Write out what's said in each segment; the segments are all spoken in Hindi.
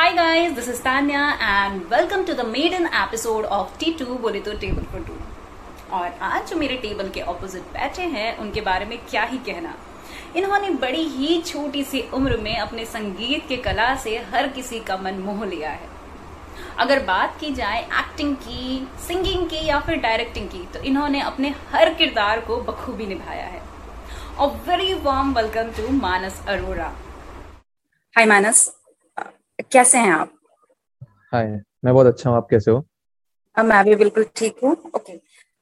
Hi guys, this is Tanya and welcome to the maiden episode of T2 बोले तो टेबल पर टू। और आज जो मेरे टेबल के ऑपोजिट बैठे हैं उनके बारे में क्या ही कहना। इन्होंने बड़ी ही छोटी सी उम्र में अपने संगीत के कला से हर किसी का मन मोह लिया है। अगर बात की जाए एक्टिंग की, सिंगिंग की या फिर डायरेक्टिंग की, तो इन्होंने अपने हर किरदार को बखूबी निभाया है। और very warm welcome to Manas Arora. Hi Manas, कैसे हैं आप? हाय, मैं बहुत अच्छा हूँ, आप कैसे हो? मैं भी बिल्कुल ठीक हूँ। ओके,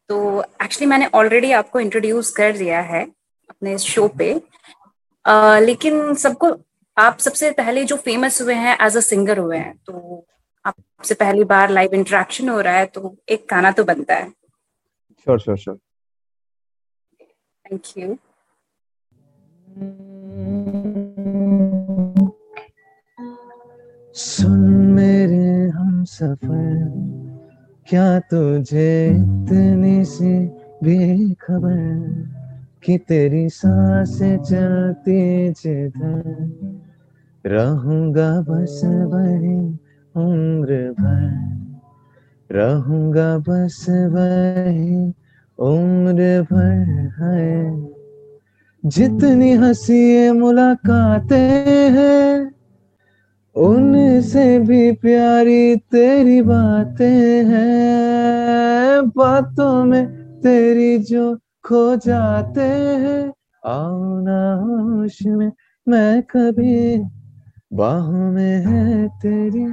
तो एक्चुअली मैंने ऑलरेडी आपको इंट्रोड्यूस कर दिया है अपने शो पे, लेकिन सबको आप सबसे पहले जो फेमस हुए हैं एज अ सिंगर हुए हैं, तो आपसे पहली बार लाइव इंटरेक्शन हो रहा है, तो एक गाना तो बनता है। Sure sure sure, thank you. सुन मेरे हम सफर, क्या तुझे इतनी सी बेखबर कि तेरी सांसें चलती जिधर रहूंगा बस भरी उम्र भर, रहूंगा बस वही उम्र भर है। जितनी हंसी मुलाकातें हैं उनसे भी प्यारी तेरी बातें हैं, बातों में तेरी जो खो जाते हैं, आओ ना होश में मैं कभी, बाहों में है तेरी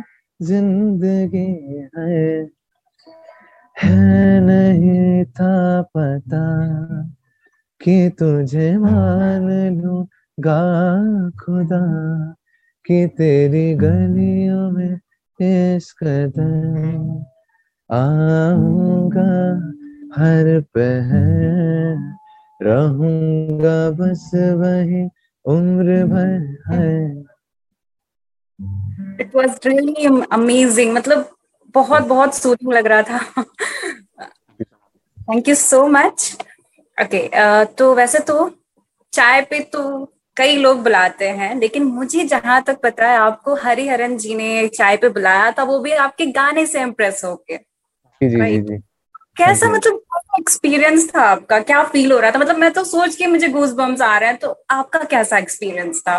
जिंदगी है। नहीं था पता कि तुझे मान लूंगा खुदा कि तेरी गलियों में इस कदर आऊंगा, हर पहर रहूंगा बस वही उम्र भर है। इट वॉज रियली अमेजिंग, मतलब बहुत बहुत सूदिंग लग रहा था। Thank you so much. Okay, तो वैसे तो चाय पे तो कई लोग बुलाते हैं, लेकिन मुझे जहां तक पता है आपको हरिहरन जी ने चाय पे बुलाया था, वो भी आपके गाने से इम्प्रेस होके। जी। कैसा मतलब एक्सपीरियंस था आपका, क्या फील हो रहा था? मतलब मैं तो सोच के मुझे गूज़बम्स आ रहे हैं, तो आपका कैसा एक्सपीरियंस था?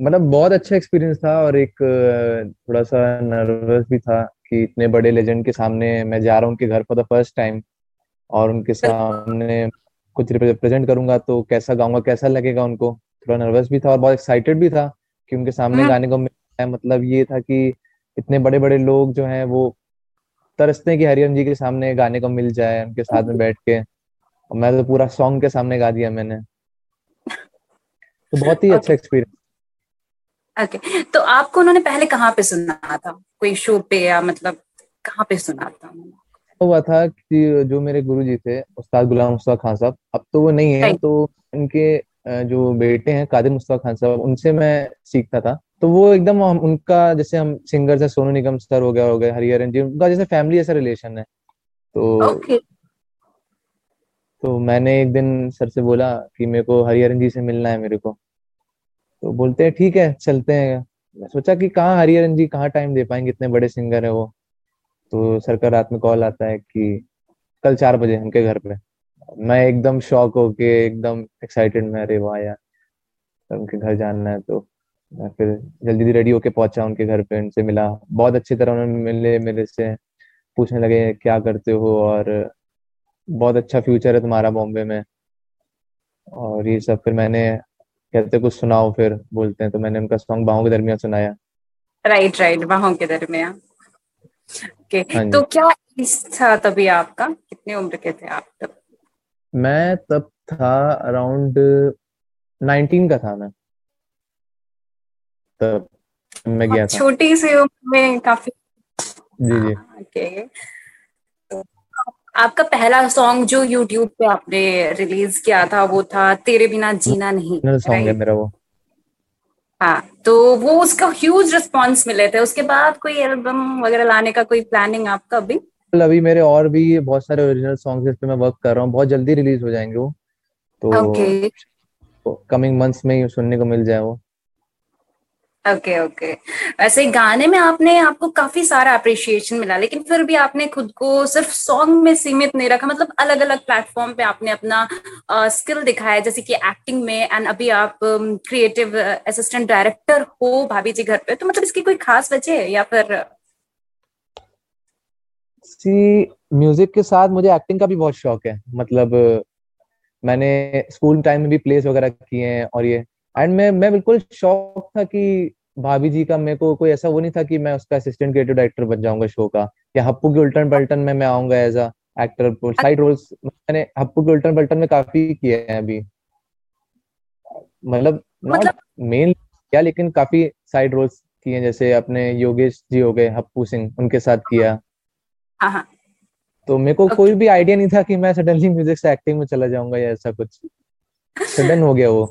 मतलब बहुत अच्छा एक्सपीरियंस था, और एक थोड़ा सा नर्वस भी था कि इतने बड़े लेजेंड के सामने मैं जा रहा हूँ, उनके घर पर फर्स्ट टाइम, और उनके सामने कुछ रिप्रेजेंट करूंगा तो कैसा गाऊंगा, कैसा लगेगा उनको। थोड़ा नर्वस भी था और बहुत एक्साइटेड भी था कि उनके सामने गाने को मिला है। मतलब ये था कि इतने बड़े बड़े लोग जो हैं वो तरसते हैं कि हरिहरन जी के सामने गाने को मिल जाए उनके साथ में बैठ के, और मैं तो पूरा सॉन्ग के सामने गा दिया मैंने, तो बहुत ही अच्छा एक्सपीरियंस। ओके, तो आपको उन्होंने पहले कहाँ पे सुना था, कोई शो पे या मतलब कहाँ पे सुना था? हुआ था कि जो मेरे गुरुजी थे उस्ताद गुलाम मुस्तफा खान साहब, अब तो वो नहीं है, तो उनके जो बेटे हैं कादिर मुस्तफा खान साहब, उनसे मैं सीखता था। तो वो एकदम उनका जैसे हम सिंगर्स हैं, सोनू निगम सर हो गया हरिहरन जी, उनका जैसे फैमिली ऐसा रिलेशन है। तो मैंने एक दिन सर से बोला कि मेरे को हरिहरन जी से मिलना है मेरे को, तो बोलते हैं ठीक है चलते हैं। मैं सोचा कि कहाँ हरिहरन जी कहाँ टाइम दे पाएंगे, इतने बड़े सिंगर है वो। तो सर का रात में कॉल आता है कि कल 4 बजे उनके घर पे। मैं एकदम शॉक होके एकदम एक्साइटेड में, अरे वाह यार, तो उनके घर जाना है। तो मैं फिर जल्दी रेडी होके पहुंचा उनके घर पे, उनसे मिला, बहुत अच्छी तरह उन्होंने मिले मेरे से, पूछने लगे क्या करते हो और बहुत अच्छा फ्यूचर है तुम्हारा बॉम्बे में और ये सब। फिर मैंने कहते कुछ सुनाओ, फिर बोलते हैं, तो मैंने उनका सॉन्ग बाहों के दरमियान सुनाया। राइट, बाहों के दरमियान। Okay. तो क्या था तभी आपका, कितने उम्र के थे आप तब? मैं तब था अराउंड 19 का था मैं तब, मैं गया था। छोटी सी उम्र में काफी। जी। Okay. तो आपका पहला सॉन्ग जो YouTube पे आपने रिलीज किया था वो था तेरे बिना जीना नहीं, सॉन्ग है मेरा वो। हाँ, तो वो उसका ह्यूज रिस्पांस मिले थे। उसके बाद कोई एल्बम वगैरह लाने का कोई प्लानिंग आपका अभी? अभी मेरे और भी बहुत सारे ओरिजिनल सॉन्ग्स इस पे मैं वर्क कर रहा हूँ, बहुत जल्दी रिलीज हो जाएंगे वो, तो कमिंग मंथ्स में ही सुनने को मिल जाए वो। Okay okay. वैसे गाने में आपने आपको काफी सारा अप्रिशिएशन मिला, लेकिन फिर भी आपने खुद को सिर्फ सॉन्ग में सीमित नहीं रखा, मतलब अलग अलग प्लेटफॉर्म पे आपने अपना स्किल दिखाया, जैसे कि एक्टिंग में, एंड अभी आप क्रिएटिव असिस्टेंट डायरेक्टर हो भाभी जी घर पे, तो मतलब इसकी कोई खास वजह है या फिर? म्यूजिक के साथ मुझे एक्टिंग का भी बहुत शौक है, मतलब मैंने स्कूल टाइम में भी प्लेस वगैरह किए हैं और ये, एंड मैं बिल्कुल शौक था कि भाभी जी का, मेरे को कोई ऐसा वो नहीं था कि मैं उसका असिस्टेंट क्रिएटिव डायरेक्टर बन जाऊंगा शो का, या हप्पू के उल्टन पलटन में मैं आऊंगा as a actor. Side roles मैंने हप्पू के उल्टन पलटन में काफी किए हैं अभी, मतलब नॉट मेन किया लेकिन काफी साइड रोल्स किए हैं, जैसे अपने योगेश जी हो गए, हप्पू सिंह, उनके साथ किया। तो मेरे को कोई भी आइडिया नहीं था कि मैं सडनली म्यूजिक से एक्टिंग में चला जाऊंगा या ऐसा कुछ, सडन हो गया वो।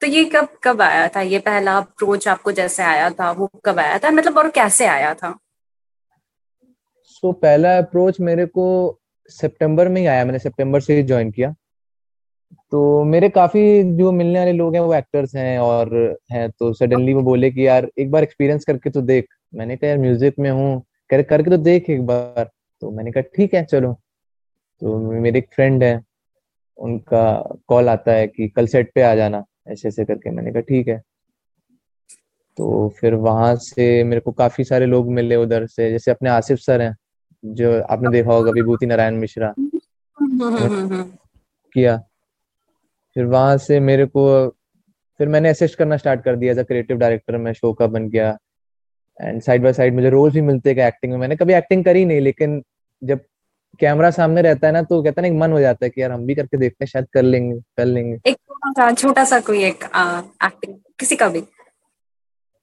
तो ये कब कब आया था, ये पहला अप्रोच आपको जैसे आया था वो कब आया था, मतलब और कैसे आया था? पहला अप्रोच मेरे को सितंबर में ही आया, मैंने सितंबर से ही ज्वाइन किया। तो मेरे काफी जो मिलने वाले लोग हैं वो एक्टर्स हैं और हैं, तो सडनली वो बोले कि यार एक बार एक्सपीरियंस करके तो देख। मैंने कहा यार म्यूजिक में हूँ, करके तो देख एक बार। तो मैंने कहा ठीक है चलो। तो मेरे एक फ्रेंड है, उनका कॉल आता है कि कल सेट पे आ जाना, ऐसे ऐसे करके। मैंने कहा ठीक है। तो फिर वहां से मेरे को काफी सारे लोग मिले उधर से, जैसे अपने आसिफ सर हैं जो आपने देखा होगा, विभूति नारायण मिश्रा, किया। फिर वहां से मेरे को, फिर मैंने असिस्ट करना स्टार्ट कर दिया एज अ क्रिएटिव डायरेक्टर, मैं शो का बन गया। एंड साइड बाय साइड मुझे रोल्स भी मिलते गए एक्टिंग में। मैंने कभी एक्टिंग करी नहीं, लेकिन जब कैमरा सामने रहता है ना तो कहता है ना, मन हो जाता है कि यार हम भी करके देखते हैं, शायद कर लेंगे। एक छोटा सा कोई एक एक्टिंग, किसी का भी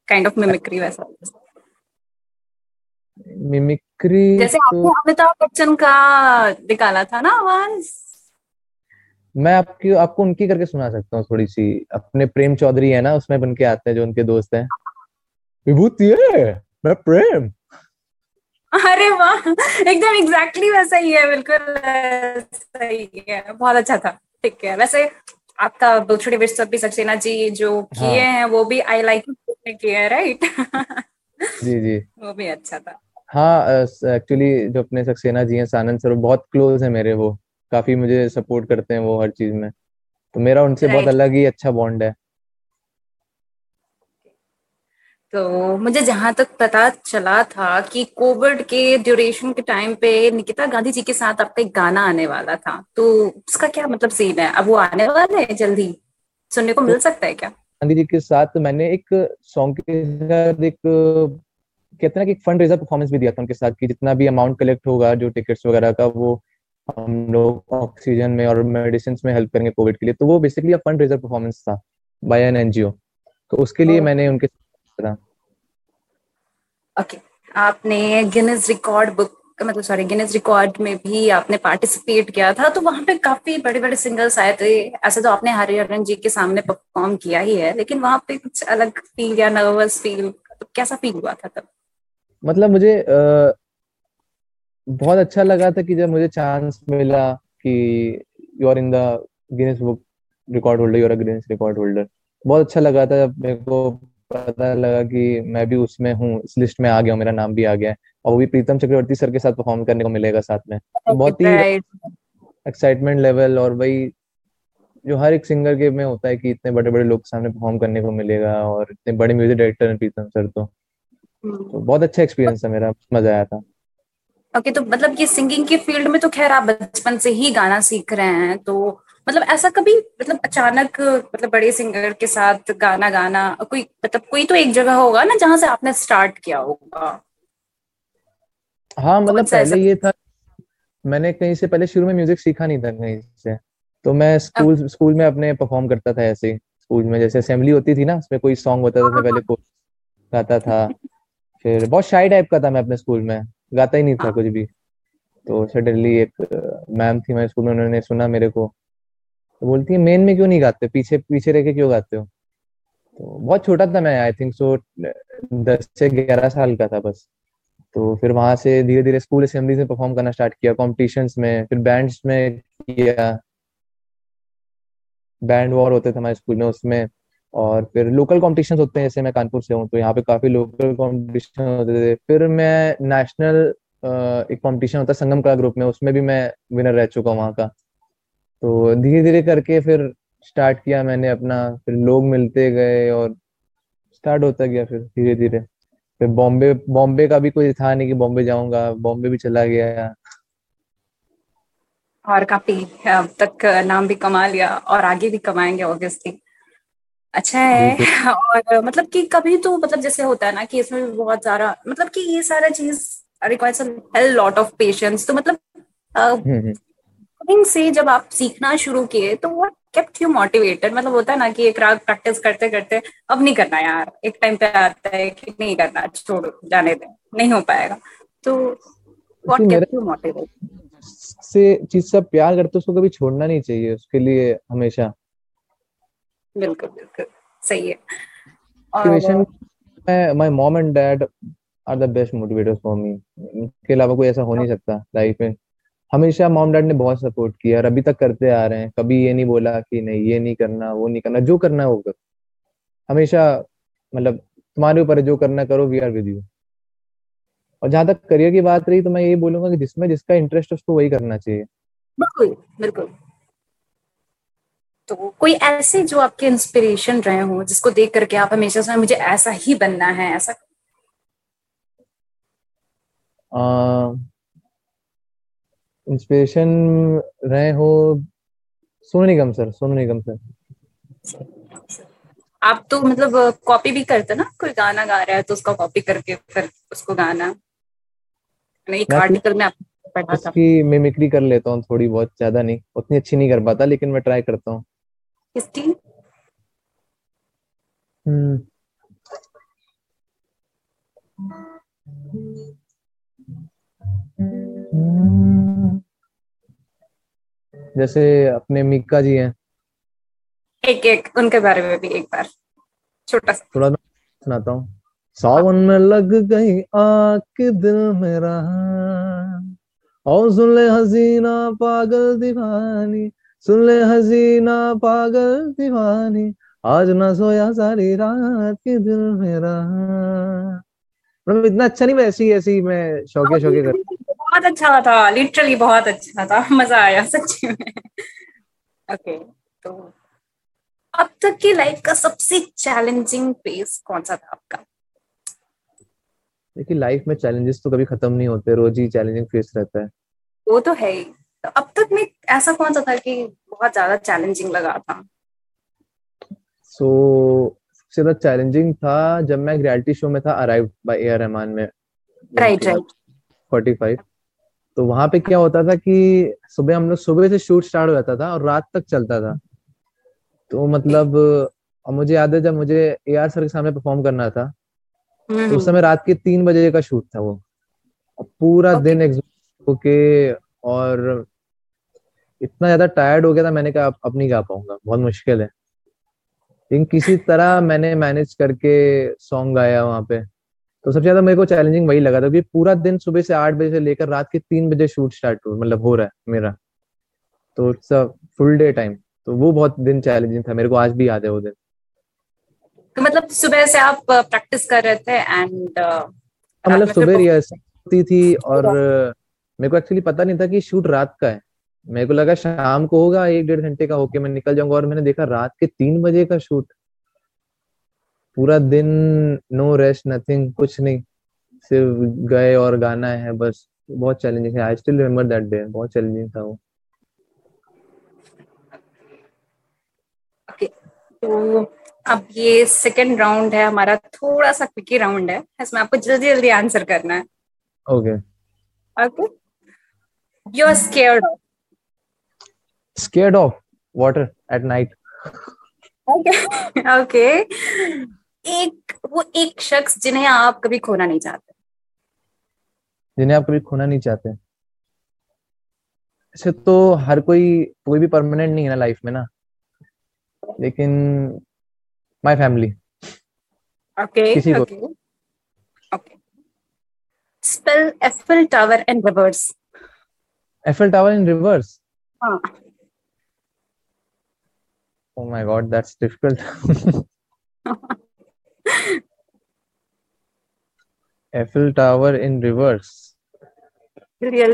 काइंड ऑफ मिमिक्री, वैसा मिमिक्री जैसे आपको अमिताभ बच्चन का निकाला था ना आवाज। मैं आपको उनकी करके सुना सकता हूँ थोड़ी सी। अपने प्रेम चौधरी है ना, उसमें बन के आते हैं जो उनके दोस्त हैं, विभूति है, मैं प्रेम। अरे वाह, एकदम एग्जैक्टली वैसा ही है, बिल्कुल सही है, बहुत अच्छा था। ठीक है, वैसे आपका बुलछड़ी विश्वप भी सक्सेना जी जो किए हैं वो भी आई लाइक किया, राइट? जी वो भी अच्छा था। हाँ, एक्चुअली जो अपने सक्सेना जी हैं, सानंद सर, बहुत क्लोज है मेरे, वो काफी मुझे सपोर्ट करते हैं वो हर चीज में, तो मेरा उनसे बहुत अलग ही अच्छा बॉन्ड है। तो मुझे जहां तक पता चला था कि कोविड के ड्यूरेशन के टाइम पे निकिता गांधी जी के साथ आपका एक गाना आने वाला था, तो उसका क्या मतलब सीन है, अब वो आने वाला है जल्दी, सुनने को मिल सकता है क्या? गांधी जी के साथ मैंने एक सॉन्ग के साथ एक, कहते ना कि फंड रेजर परफॉर्मेंस भी दिया था उनके साथ, कि जितना भी अमाउंट कलेक्ट होगा जो टिकट्स वगैरह का, वो हम लोग ऑक्सीजन में और मेडिसिन में हेल्प करेंगे कोविड के लिए। तो वो बेसिकली फंड रेजर परफॉर्मेंस था बाय एन एनजीओ, तो उसके लिए मैंने उनके आपने गिनेस रिकॉर्ड में भी आपने पार्टिसिपेट किया था, तो वहां पे काफी बड़े बड़े सिंगर्स आए थे। ऐसे तो आपने हरिहरन जी के सामने परफॉर्म किया ही है, लेकिन वहां पे कुछ अलग फील या नर्वस फील, तो कैसा फील हुआ था तब? मतलब मुझे बहुत अच्छा लगा था कि जब मुझे चांस मिला कि you are in the Guinness book record holder, you are a Guinness record holder. बहुत अच्छा लगा था जब मेरे को पता लगा कि मैं भी उसमें हूँ, इस लिस्ट में आ गया हूँ, मेरा नाम भी आ गया है, और वो भी प्रीतम चक्रवर्ती सर के साथ परफॉर्म करने को मिलेगा साथ में। बहुत ही एक्साइटमेंट लेवल, और वही जो हर एक सिंगर के में होता है कि इतने बड़े बड़े लोग के सामने परफॉर्म करने को मिलेगा, और इतने बड़े म्यूजिक डायरेक्टर हैं प्रीतम सर, तो बहुत अच्छा एक्सपीरियंस है मेरा, मजा आया था। ओके, तो मतलब ये सिंगिंग के फील्ड में तो खैर आप बचपन से ही गाना सीख रहे हैं, तो मतलब ऐसा कभी मतलब अचानक मतलब बड़े सिंगर के साथ गाना गाना, कोई मतलब कोई तो एक जगह होगा ना जहां से आपने स्टार्ट किया होगा? हाँ, मतलब पहले ये था, मैंने कहीं से पहले शुरू में म्यूजिक सीखा नहीं था कहीं से, तो मैं स्कूल में अपने परफॉर्म करता था ऐसे ही, स्कूल में जैसे असेंबली होती थी ना, उसमें कोई सॉन्ग होता था उसमें पहले को गाता था। फिर बहुत शाई टाइप का था मैं अपने स्कूल में, गाता ही नहीं था कुछ भी। तो सडनली एक मैम थी मेरे स्कूल में, उन्होंने सुना मेरे को, बोलती है मेन में क्यों नहीं गाते, पीछे पीछे रह के क्यों गाते हो? तो बहुत छोटा था मैं, आई थिंक सो 10 से 11 साल का था बस। तो फिर वहां से धीरे धीरे स्कूल असेंबली में परफॉर्म करना स्टार्ट किया, कॉम्पिटिशन्स में, फिर बैंड्स में किया, बैंड वॉर होते थे हमारे स्कूल में, उसमें और फिर लोकल कॉम्पिटिशन होते हैं, जैसे मैं कानपुर से हूँ तो यहाँ पे काफी लोकल कॉम्पिटिशन होते थे। फिर मैं नेशनल एक कॉम्पिटिशन होता है संगम कला ग्रुप में, उसमें भी मैं विनर रह चुका हूँ वहाँ का। तो धीरे धीरे करके फिर स्टार्ट किया मैंने अपना, फिर लोग मिलते गए और स्टार्ट होता गया फिर धीरे धीरे। फिर बॉम्बे का भी कोई था नहीं कि बॉम्बे जाऊंगा, बॉम्बे भी चला गया और काफी अब तक नाम भी कमा लिया और आगे भी कमाएंगे ऑब्वियसली। अच्छा है। और मतलब कि कभी तो मतलब जैसे होता है ना कि इसमें बहुत सारा मतलब कि ये सारा चीज requires a lot of patience, तो मतलब से जब आप सीखना शुरू किए तो व्हाट केप्ट यू मोटिवेटेड? मतलब होता है ना कि एक रात प्रैक्टिस करते करते अब नहीं करना यार, एक टाइम पे आता है कि नहीं करना, छोड़ो जाने दे, नहीं हो पाएगा, तो व्हाट केप्ट यू मोटिवेटेड? से चीज से प्यार करते उसको कभी छोड़ना नहीं चाहिए, उसके लिए हमेशा। बिल्कुल बिल्कुल सही है। और my mom and dad are the best motivators for me, उनके अलावा कोई ऐसा हो नहीं सकता लाइफ में। हमेशा मॉम डैड ने बहुत सपोर्ट किया और अभी तक करते आ रहे हैं, कभी ये नहीं बोला कि नहीं ये नहीं करना वो नहीं करना, जो करना है वो करो। हमेशा मतलब तुम्हारे ऊपर है, जो करना करो, वी आर विद यू। और जहां तक करियर की बात रही तो मैं यही बोलूंगा कि जिसमें जिसका इंटरेस्ट उसको वही करना चाहिए। बिल्कुल बिल्कुल। तो कोई ऐसे जो आपके इंस्पिरेशन रहे हो जिसको देख करके आप हमेशा से मुझे ऐसा ही बनना है, ऐसा? इंस्पिरेशन रहे हो? सोनू निगम सर। आप तो मतलब कॉपी भी करते ना, कोई गाना गा रहा है तो उसका कॉपी करके फिर उसको गाना, एक आर्टिकल में आपने पढ़ा था। उसकी मिमिक्री कर लेता हूँ थोड़ी बहुत, ज्यादा नहीं, उतनी अच्छी नहीं कर पाता लेकिन मैं ट्राई करता हूँ। किसकी? जैसे अपने मीका जी हैं, एक उनके बारे में भी एक बार छोटा सा थोड़ा सुनाता हूँ। सावन में लग गई आँख दिल मेरा और सुन ले हसीना पागल दीवानी, सुन ले हसीना पागल दीवानी, आज ना सोया सारी रात के दिल मेरा। मतलब इतना अच्छा नहीं, मैं ऐसी मैं शौके कर, बहुत अच्छा था, लिटरली बहुत अच्छा था, मजा आया सच्ची में। ओके, तो अब तक की लाइफ का सबसे चैलेंजिंग फेज कौन सा था आपका? देखिए लाइफ में चैलेंजेस तो कभी खत्म नहीं होते, रोज ही चैलेंजिंग फेज रहता है। वो तो है ही। तो अब तक में ऐसा कौन सा था कि बहुत ज्यादा चैलेंजिंग लगा था? सबसे ज्यादा चैलेंजिंग था जब मैं रियलिटी शो में था, arrived by A R Rahman में, राइट 45। तो वहां पे क्या होता था कि सुबह से शूट स्टार्ट हो जाता था और रात तक चलता था। तो मतलब मुझे याद है जब मुझे एआर सर के सामने परफॉर्म करना था तो उस समय रात के 3 बजे का शूट था वो, पूरा दिन एग्जॉस्ट होके और इतना ज्यादा टायर्ड हो गया था, मैंने कहा अब नहीं गा पाऊंगा, बहुत मुश्किल है। लेकिन किसी तरह मैंने मैनेज करके सॉन्ग गाया वहां पे। तो सबसे ज्यादा मेरे को चैलेंजिंग वही लगा था कि पूरा दिन सुबह से 8 बजे से लेकर रात के 3 बजे शूट स्टार्ट हो रहा है मेरा, तो it's a full day time. तो वो बहुत दिन चैलेंजिंग था, मेरे को आज भी याद है वो दिन। तो मतलब सुबह से आप प्रैक्टिस कर रहे थे एंड मतलब सुबह रिहर्सल होती थी और मेरे को एक्चुअली पता नहीं था कि शूट रात का है, मेरे को लगा शाम को होगा, 1-1.5 घंटे का होके मैं निकल जाऊंगा। और मैंने देखा रात के 3 बजे का शूट, पूरा दिन नो रेस्ट नथिंग, कुछ नहीं, सिर्फ गए और गाना है बस। बहुत चैलेंजिंग है, I still remember that day, बहुत चैलेंजिंग था वो। तो अब ये सेकंड राउंड है हमारा, थोड़ा सा क्विकी राउंड है, इसमें आपको जल्दी जल्दी आंसर करना है। Okay. You are scared of water at night? Okay. एक शख्स जिन्हें आप कभी खोना नहीं चाहते। ऐसे तो हर कोई भी परमानेंट नहीं है ना लाइफ में ना, लेकिन my family. Okay. Spell Eiffel tower in reverse. Oh my God, that's difficult. Eiffel Tower in reverse. Real.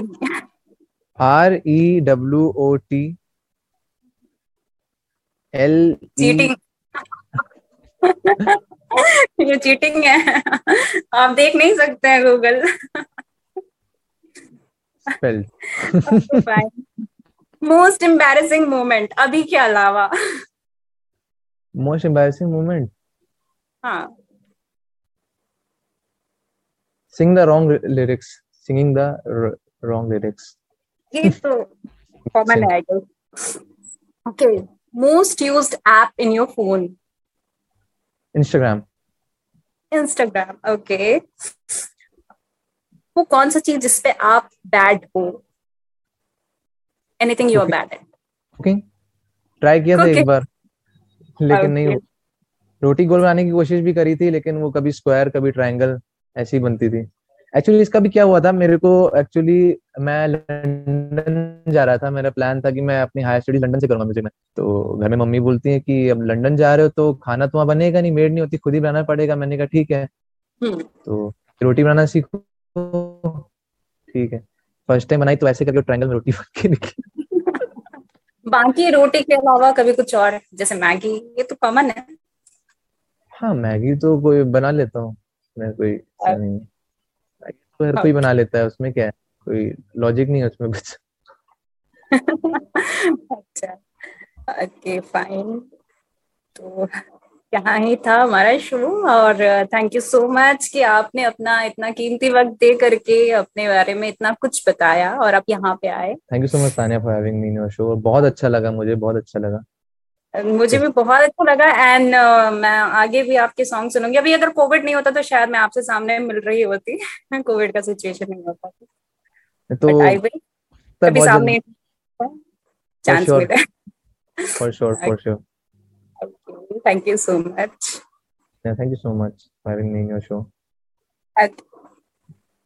REWOT LE. Cheating. ये चीटिंग है, आप देख नहीं सकते हैं Google spell. Most embarrassing moment अभी के अलावा. मोस्ट एम्बैरेसिंग मोमेंट, हाँ, सिंगिंग द रॉन्ग लिरिक्स. ये तो कॉमन है. Okay, most used app in your phone. Instagram. Okay, वो कौन सा चीज जिसपे आप बैड हो? Anything you are bad at. Cooking try किया था एक बार, लेकिन नहीं. रोटी गोल बनाने की कोशिश भी करी थी, लेकिन वो कभी स्क्वायर कभी ट्रायंगल ऐसी बनती थी. एक्चुअली इसका भी क्या हुआ था, मेरे को एक्चुअली मैं लंदन जा रहा था. मेरा प्लान था कि मैं अपनी हायर स्टडीज लंदन से करूंगा म्यूजिक में. तो घर में मम्मी बोलती है कि अब लंदन जा रहे हो तो खाना तो वहाँ बनेगा नहीं, मेड नहीं होती, खुद ही बनाना पड़ेगा. मैंने कहा ठीक है, तो रोटी बनाना सीखो. ठीक है, फर्स्ट टाइम बनाई तो ऐसे करके ट्रायंगल में रोटी बन के निकली. बाकी रोटी के अलावा कभी कुछ और, जैसे मैगी, ये तो कॉमन है. हाँ, मैगी तो कोई बना लेता हूँ मैं, कोई तो हर कोई बना लेता है, उसमें क्या है, कोई लॉजिक नहीं है उसमें कुछ. अच्छा, ओके, फाइन. तो यहाँ ही था हमारा शो, और थैंक यू सो मच कि आपने अपना इतना कीमती वक्त दे करके अपने बारे में इतना कुछ बताया और आप यहाँ पे आए. Thank you so much Sania for having me in your show. बहुत अच्छा लगा मुझे, बहुत अच्छा लगा. मुझे भी बहुत अच्छा लगा. एंड मैं आगे भी आपके सॉन्ग सुनूंगी. अभी अगर कोविड नहीं होता तो शायद मैं आपसे सामने मिल रही होती. कोविड का सिचुएशन नहीं होता तो कभी सामने चांस मिला. For sure, for sure. Thank you so much. Thank you so much for having me in your show.